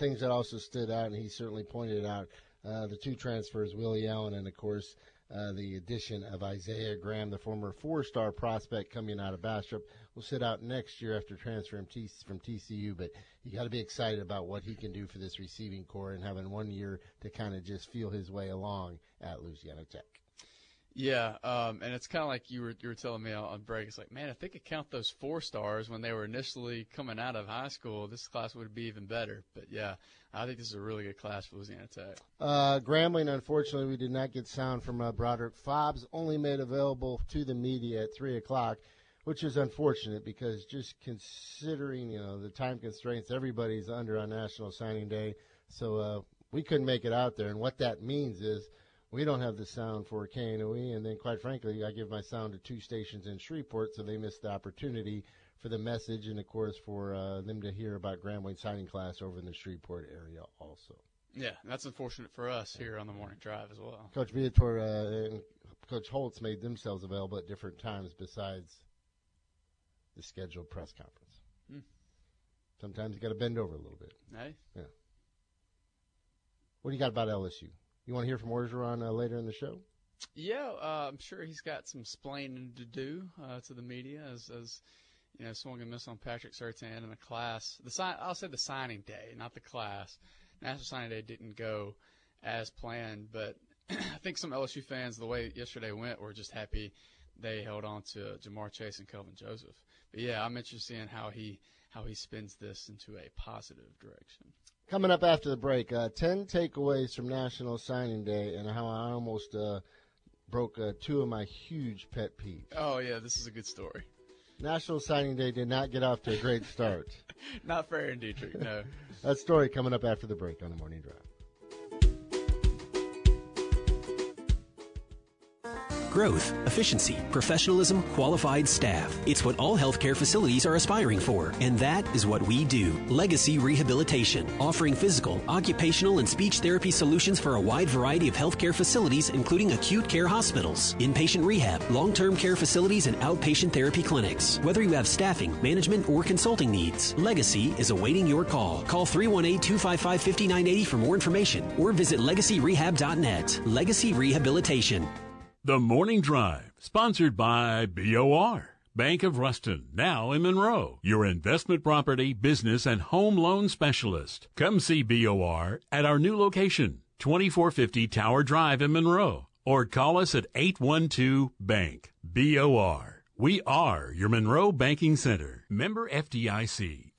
Things that also stood out, and he certainly pointed out, the two transfers, Willie Allen and, of course, the addition of Isaiah Graham, the former four-star prospect coming out of Bastrop, will sit out next year after transferring from TCU. But you got to be excited about what he can do for this receiving corps and having 1 year to kind of just feel his way along at Louisiana Tech. Yeah, and it's kind of like you were telling me on break. It's like, man, if they could count those four stars when they were initially coming out of high school, this class would be even better. But, yeah, I think this is a really good class for Louisiana Tech. Grambling, unfortunately, we did not get sound from Broderick Fobbs, only made available to the media at 3 o'clock, which is unfortunate because just considering, the time constraints everybody's under on National Signing Day. So we couldn't make it out there, and what that means is we don't have the sound for KNOE, and then, quite frankly, I give my sound to two stations in Shreveport, so they missed the opportunity for the message and, of course, for them to hear about Grambling signing class over in the Shreveport area also. Yeah, that's unfortunate for us here on the morning drive as well. Coach Viator and Coach Holtz made themselves available at different times besides the scheduled press conference. Mm. Sometimes you got to bend over a little bit. Hey? Yeah. What do you got about LSU? You want to hear from Orgeron later in the show? Yeah, I'm sure he's got some splaining to do to the media, as someone can miss on Patrick Surtain and the class. I'll say the signing day, not the class. National Signing Day didn't go as planned, but I think some LSU fans, the way yesterday went, were just happy they held on to Jamar Chase and Kelvin Joseph. But yeah, I'm interested in how he spins this into a positive direction. Coming up after the break, 10 takeaways from National Signing Day and how I almost broke two of my huge pet peeves. Oh, yeah, this is a good story. National Signing Day did not get off to a great start. Not fair and Dietrich, no. That story coming up after the break on the morning drive. growth, efficiency, professionalism, qualified staff. It's what all healthcare facilities are aspiring for, and that is what we do. Legacy Rehabilitation, offering physical, occupational, and speech therapy solutions for a wide variety of healthcare facilities, including acute care hospitals, inpatient rehab, long-term care facilities, and outpatient therapy clinics. Whether you have staffing, management, or consulting needs, Legacy is awaiting your call. Call 318-255-5980 for more information, or visit legacyrehab.net. Legacy Rehabilitation. The Morning Drive, sponsored by BOR, Bank of Ruston, now in Monroe, your investment property, business, and home loan specialist. Come see BOR at our new location, 2450 Tower Drive in Monroe, or call us at 812-BANK. BOR. We are your Monroe Banking Center. Member FDIC,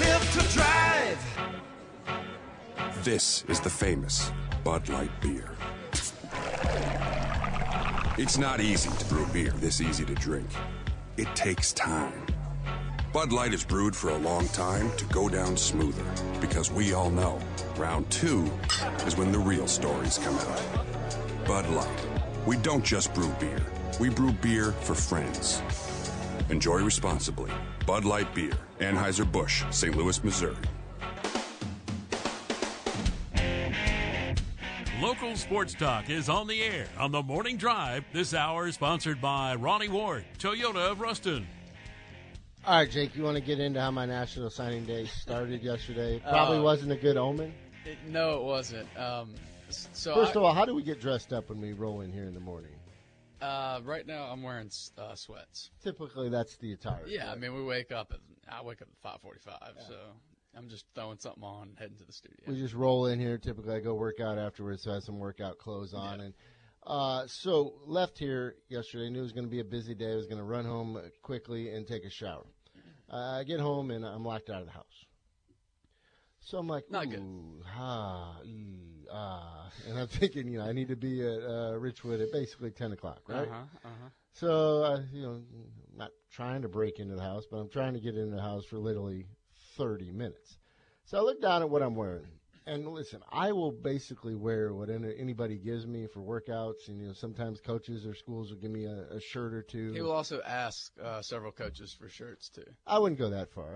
Live to drive. This is the famous Bud Light beer. It's not easy to brew beer this easy to drink. It takes time. Bud Light is brewed for a long time to go down smoother, because we all know round two is when the real stories come out. Bud Light. We don't just brew beer. We brew beer for friends. Enjoy responsibly. Bud Light Beer, Anheuser-Busch, St. Louis, Missouri. Local Sports Talk is on the air on the Morning Drive. This hour is sponsored by Ronnie Ward, Toyota of Ruston. All right, Jake, you want to get into how my National Signing Day started yesterday? Probably wasn't a good omen. No, it wasn't. First of all, how do we get dressed up when we roll in here in the morning? Right now, I'm wearing sweats. Typically, that's the attire. Yeah, right? I mean, I wake up at 5:45, yeah. So I'm just throwing something on, heading to the studio. We just roll in here. Typically, I go work out afterwards, so I have some workout clothes on. Yeah. And so left here yesterday, knew it was going to be a busy day. I was going to run home quickly and take a shower. I get home, and I'm locked out of the house. So I'm like, and I'm thinking, I need to be at Richwood at basically 10 o'clock, right? So, I'm not trying to break into the house, but I'm trying to get into the house for literally 30 minutes. So I look down at what I'm wearing. And listen, I will basically wear what anybody gives me for workouts. And, sometimes coaches or schools will give me a shirt or two. He will also ask several coaches for shirts, too. I wouldn't go that far.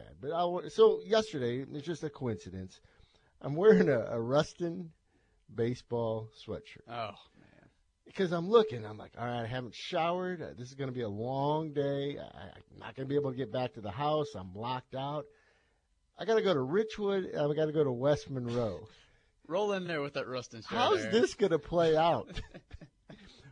Bad. But so yesterday, it's just a coincidence. I'm wearing a Rustin baseball sweatshirt. Oh, man. Because I'm like, all right, I haven't showered. This is going to be a long day. I'm not going to be able to get back to the house. I'm locked out. I got to go to Richwood. I got to go to West Monroe. Roll in there with that Rustin shirt. How's this going to play out?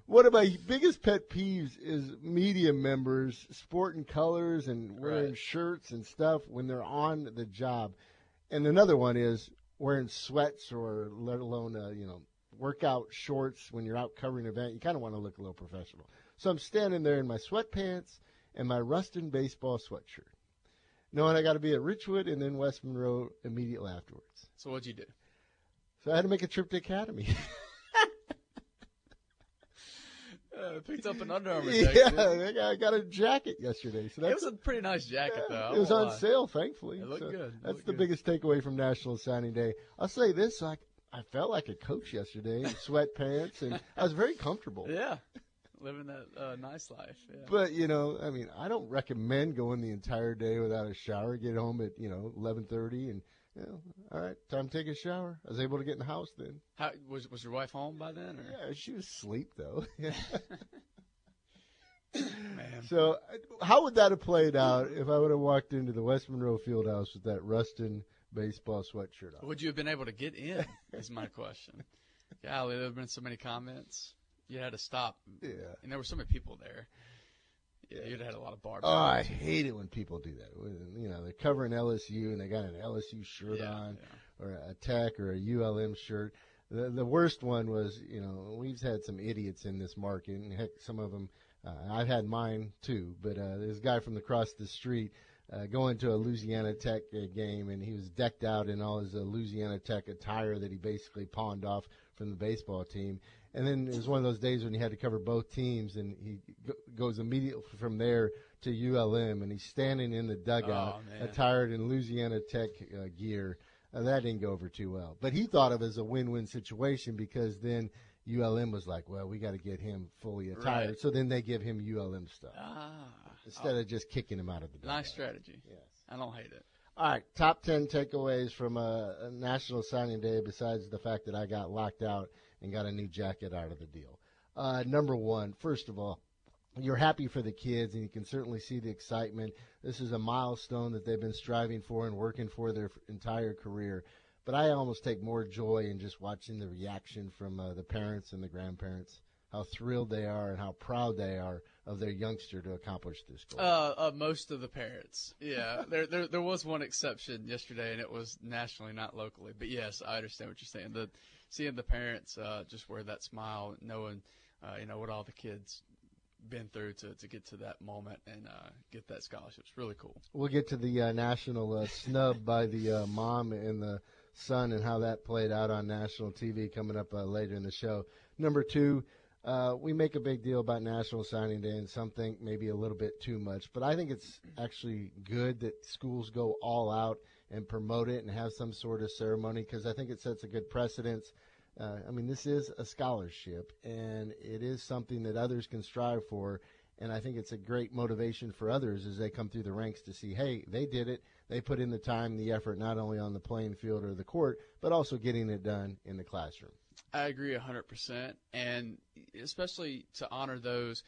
One of my biggest pet peeves is media members sporting colors and wearing shirts and stuff when they're on the job. And another one is wearing sweats or let alone, workout shorts when you're out covering an event. You kind of want to look a little professional. So I'm standing there in my sweatpants and my Rustin baseball sweatshirt, knowing I got to be at Richwood and then West Monroe immediately afterwards. So what'd you do? So I had to make a trip to Academy. Picked up an Under Armour jacket. Yeah, I got a jacket yesterday. So it was a pretty nice jacket, though. It was on sale, thankfully. It looked good. That's the biggest takeaway from National Signing Day. I'll say this. I felt like a coach yesterday in sweatpants, and I was very comfortable. Yeah, living that nice life. Yeah. But, I don't recommend going the entire day without a shower. Get home at, 11:30 and, all right, time to take a shower. I was able to get in the house then. How, was your wife home by then? Or? Yeah, she was asleep, though. Man. So how would that have played out if I would have walked into the West Monroe Fieldhouse with that Rustin baseball sweatshirt on? Would you have been able to get in is my question. Golly, there would have been so many comments. You had to stop. Yeah. And there were so many people there. Yeah, you'd have had a lot of bar. Oh, I hate it when people do that. They're covering LSU and they got an LSU shirt on or a Tech or a ULM shirt. The worst one was, you know, we've had some idiots in this market, and heck, some of them, I've had mine too, but there's a guy from across the street going to a Louisiana Tech game, and he was decked out in all his Louisiana Tech attire that he basically pawned off from the baseball team. And then it was one of those days when he had to cover both teams, and he goes immediately from there to ULM, and he's standing in the dugout, attired in Louisiana Tech gear. That didn't go over too well. But he thought of it as a win-win situation because then ULM was like, well, we got to get him fully attired. Right. So then they give him ULM stuff instead of just kicking him out of the dugout. Nice strategy. Yes. I don't hate it. All right, top 10 takeaways from a National Signing Day besides the fact that I got locked out and got a new jacket out of the deal. Number one, first of all, you're happy for the kids, and you can certainly see the excitement. This is a milestone that they've been striving for and working for their entire career. But I almost take more joy in just watching the reaction from the parents and the grandparents, how thrilled they are and how proud they are of their youngster to accomplish this goal. Most of the parents, yeah. there was one exception yesterday, and it was nationally, not locally. But, yes, I understand what you're saying. Seeing the parents just wear that smile, knowing, you know, what all the kids – been through to get to that moment and get that scholarship. It's really cool. We'll get to the national snub by the mom and the son and how that played out on national TV coming up later in the show. Number two, we make a big deal about National Signing Day, and some think maybe a little bit too much, but I think it's actually good that schools go all out and promote it and have some sort of ceremony because I think it sets a good precedence. I mean, this is a scholarship, and it is something that others can strive for, and I think it's a great motivation for others as they come through the ranks to see, hey, they did it. They put in the time, the effort, not only on the playing field or the court, but also getting it done in the classroom. I agree 100%, and especially to honor those.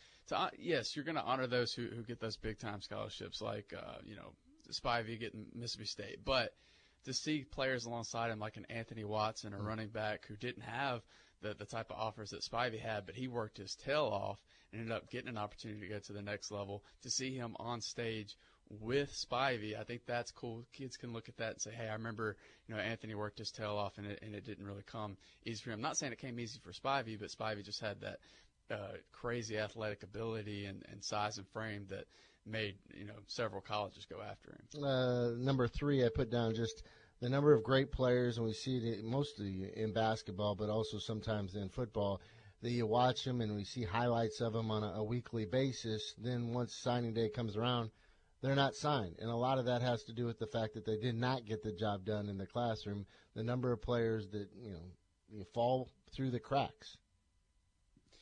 Yes, you're going to honor those who get those big-time scholarships like, you know, Spivey getting Mississippi State, but – to see players alongside him like an Anthony Watson, a running back who didn't have the type of offers that Spivey had, but he worked his tail off and ended up getting an opportunity to go to the next level, to see him on stage with Spivey, I think that's cool. Kids can look at that and say, hey, I remember, you know, Anthony worked his tail off and it didn't really come easy for him. I'm not saying it came easy for Spivey, but Spivey just had that crazy athletic ability and size and frame that made, you know, several colleges go after him. Number three, I put down just the number of great players, and we see it mostly in basketball, but also sometimes in football, that you watch them and we see highlights of them on a weekly basis. Then once signing day comes around, they're not signed. And a lot of that has to do with the fact that they did not get the job done in the classroom. The number of players that, you know, you fall through the cracks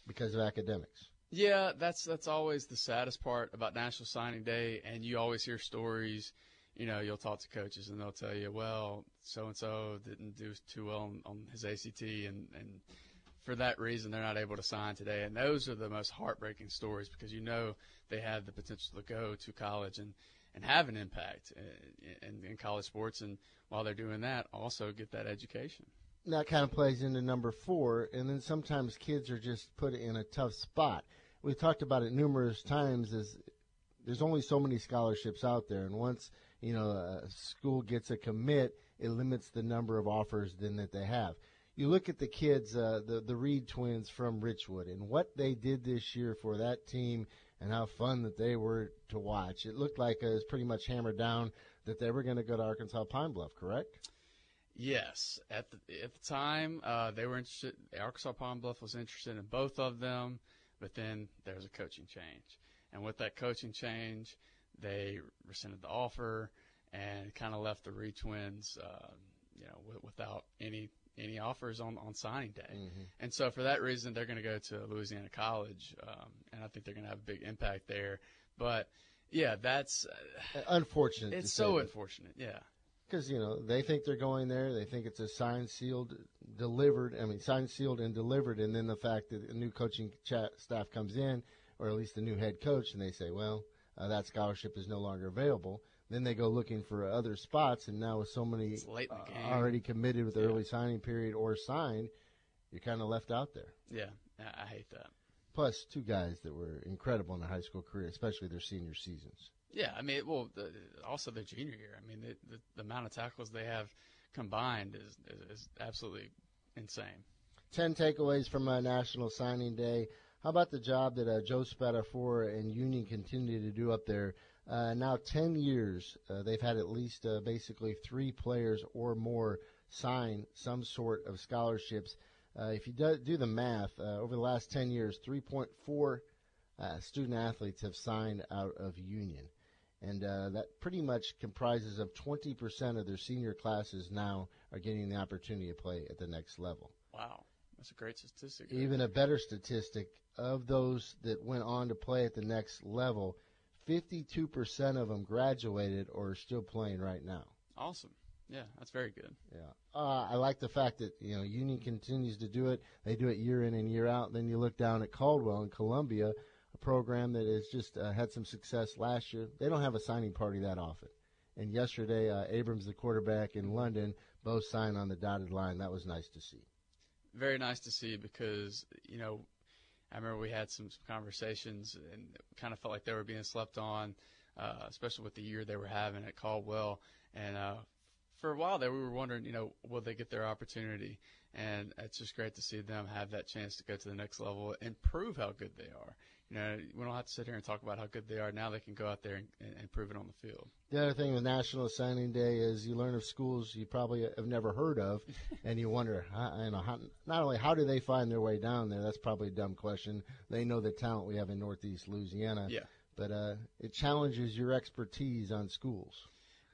because of academics. Yeah, that's always the saddest part about National Signing Day, and you always hear stories. You know, you'll talk to coaches, and they'll tell you, well, so-and-so didn't do too well on his ACT, and for that reason they're not able to sign today. And those are the most heartbreaking stories because you know they have the potential to go to college and have an impact in college sports, and while they're doing that, also get that education. That kind of plays into number four, and then sometimes kids are just put in a tough spot. We've talked about it numerous times as there's only so many scholarships out there, and once, you know, a school gets a commit, it limits the number of offers then that they have. You look at the kids, the Reed twins from Richwood, and what they did this year for that team and how fun that they were to watch. It looked like it was pretty much hammered down that they were going to go to Arkansas Pine Bluff, correct? Yes, at the time they were interested. Arkansas Pine Bluff was interested in both of them, but then there was a coaching change, and with that coaching change, they rescinded the offer and kind of left the Reed twins, you know, without any offers on signing day. Mm-hmm. And so for that reason, they're going to go to Louisiana College, and I think they're going to have a big impact there. But yeah, that's unfortunate. It's so unfortunate. Yeah. Because, you know, they think they're going there. They think it's a signed, sealed, and delivered. And then the fact that a new coaching staff comes in, or at least a new head coach, and they say, well, that scholarship is no longer available. Then they go looking for other spots. And now with so many already committed with the early signing period or signed, you're kind of left out there. Yeah, I hate that. Plus, two guys that were incredible in their high school career, especially their senior seasons. Yeah, I mean, well, also their junior year. I mean, the amount of tackles they have combined is absolutely insane. 10 takeaways from National Signing Day. How about the job that Joe Spadafora and Union continue to do up there? Now 10 years, they've had at least basically 3 players or more sign some sort of scholarships. If you do the math, over the last 10 years, 3.4 student-athletes have signed out of Union. And that pretty much comprises of 20% of their senior classes now are getting the opportunity to play at the next level. Wow. That's a great statistic. Even a better statistic, of those that went on to play at the next level, 52% of them graduated or are still playing right now. Awesome. Yeah, that's very good. Yeah. I like the fact that, you know, Union continues to do it. They do it year in and year out. Then you look down at Caldwell in Columbia, a program that has just had some success last year. They don't have a signing party that often. And yesterday, Abrams, the quarterback in London, both signed on the dotted line. That was nice to see. Very nice to see because, you know, I remember we had some conversations and it kind of felt like they were being slept on, especially with the year they were having at Caldwell. And for a while there, we were wondering, you know, will they get their opportunity? And it's just great to see them have that chance to go to the next level and prove how good they are. You know, we don't have to sit here and talk about how good they are. Now they can go out there and prove it on the field. The other thing with National Signing Day is you learn of schools you probably have never heard of, and you wonder, not only how do they find their way down there, that's probably a dumb question. They know the talent we have in Northeast Louisiana. Yeah. But it challenges your expertise on schools.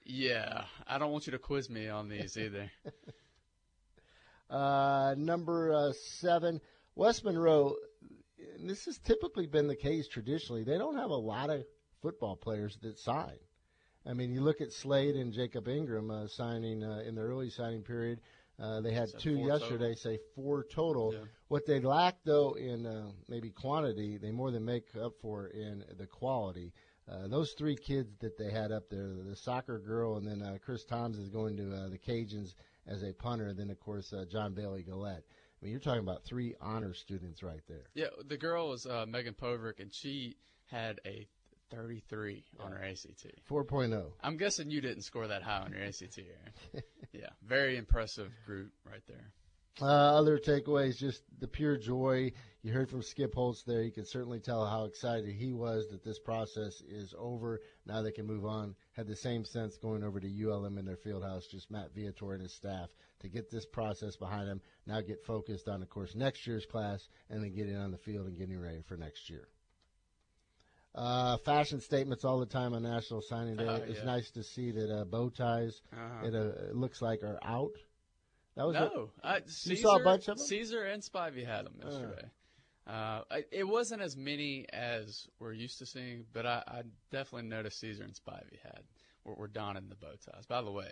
Yeah. I don't want you to quiz me on these either. Number 7, West Monroe. This has typically been the case traditionally. They don't have a lot of football players that sign. I mean, you look at Slade and Jacob Ingram signing in the early signing period. They had 2 yesterday, total. Say 4 total. Yeah. What they lack, though, in maybe quantity, they more than make up for in the quality. Those 3 kids that they had up there, the soccer girl, and then Chris Thoms is going to the Cajuns as a punter, and then, of course, John Bailey Gillette. I mean, you're talking about 3 honor students right there. Yeah, the girl is Megan Povrick, and she had a 33 on her ACT. 4.0. I'm guessing you didn't score that high on your ACT, Aaron. Yeah, very impressive group right there. Other takeaways, just the pure joy. You heard from Skip Holtz there. You can certainly tell how excited he was that this process is over. Now they can move on. Had the same sense going over to ULM in their fieldhouse, just Matt Viator and his staff, to get this process behind them, now get focused on, of course, next year's class, and then getting on the field and getting ready for next year. Fashion statements all the time on National Signing Day. It's nice to see that bow ties, it looks like, are out. That was you saw a bunch of them? Caesar and Spivey had them yesterday. It wasn't as many as we're used to seeing, but I definitely noticed Caesar and Spivey had, were donning the bow ties. By the way,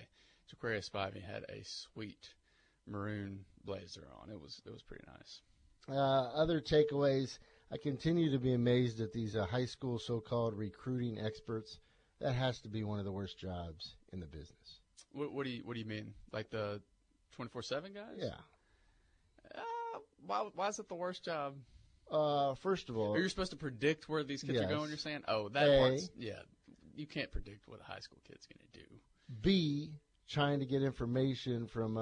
Jaquarius Spivey had a sweet maroon blazer on. It was pretty nice. Other takeaways, I continue to be amazed at these high school so-called recruiting experts. That has to be one of the worst jobs in the business. What do you mean? Like the 24/7 guys? Yeah. Why is it the worst job? First of all, you're supposed to predict where these kids are going. You're saying, you can't predict what a high school kid's going to do. B, trying to get information from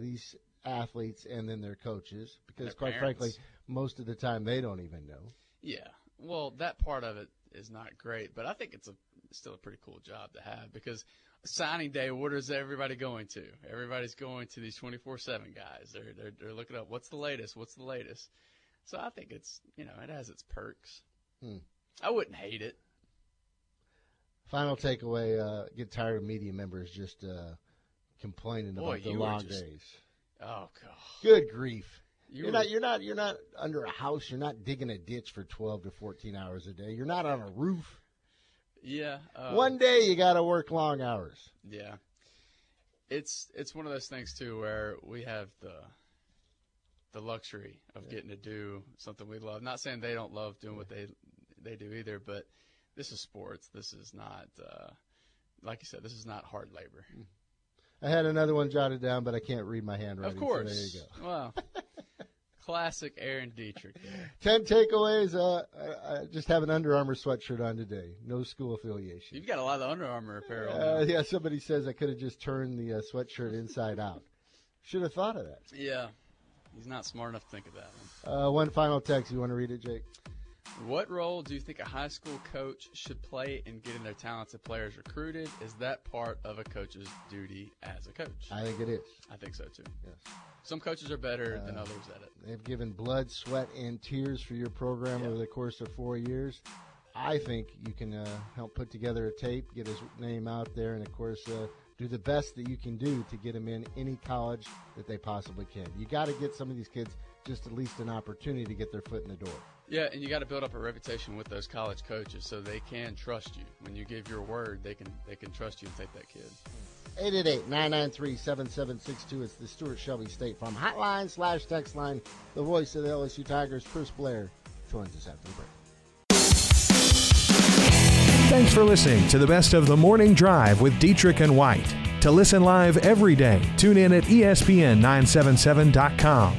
these athletes and then their coaches, because quite frankly, most of the time they don't even know. Yeah, well, that part of it is not great, but I think it's still a pretty cool job to have, because signing day, what is everybody going to? Everybody's going to these 24/7 guys. They're looking up what's the latest. So I think it's, you know, it has its perks. I wouldn't hate it. Final takeaway: get tired of media members just complaining about the long days. Oh God! Good grief! You're not under a house. You're not digging a ditch for 12 to 14 hours a day. You're not on a roof. Yeah. One day you got to work long hours. Yeah. It's one of those things too where we have the luxury of getting to do something we love. Not saying they don't love doing what they do either, but this is sports. This is not, like you said, this is not hard labor. I had another one jotted down, but I can't read my handwriting. Of course. So there you go. Wow. Classic Aaron Dietrich. 10 takeaways. I just have an Under Armour sweatshirt on today. No school affiliation. You've got a lot of Under Armour apparel. Yeah, somebody says I could have just turned the sweatshirt inside out. Should have thought of that. Yeah. He's not smart enough to think of that one. One final text. You want to read it, Jake? What role do you think a high school coach should play in getting their talented players recruited? Is that part of a coach's duty as a coach? I think it is. I think so, too. Yes. Some coaches are better than others at it. They've given blood, sweat, and tears for your program over the course of 4 years. I think you can help put together a tape, get his name out there, and, of course, do the best that you can do to get him in any college that they possibly can. You got to get some of these kids just at least an opportunity to get their foot in the door. Yeah, and you got to build up a reputation with those college coaches so they can trust you. When you give your word, they can trust you and take that kid. 888-993-7762. It's the Stuart Shelby State Farm Hotline / text line. The voice of the LSU Tigers, Chris Blair, joins us after the break. Thanks for listening to the best of the Morning Drive with Dietrich and White. To listen live every day, tune in at ESPN977.com.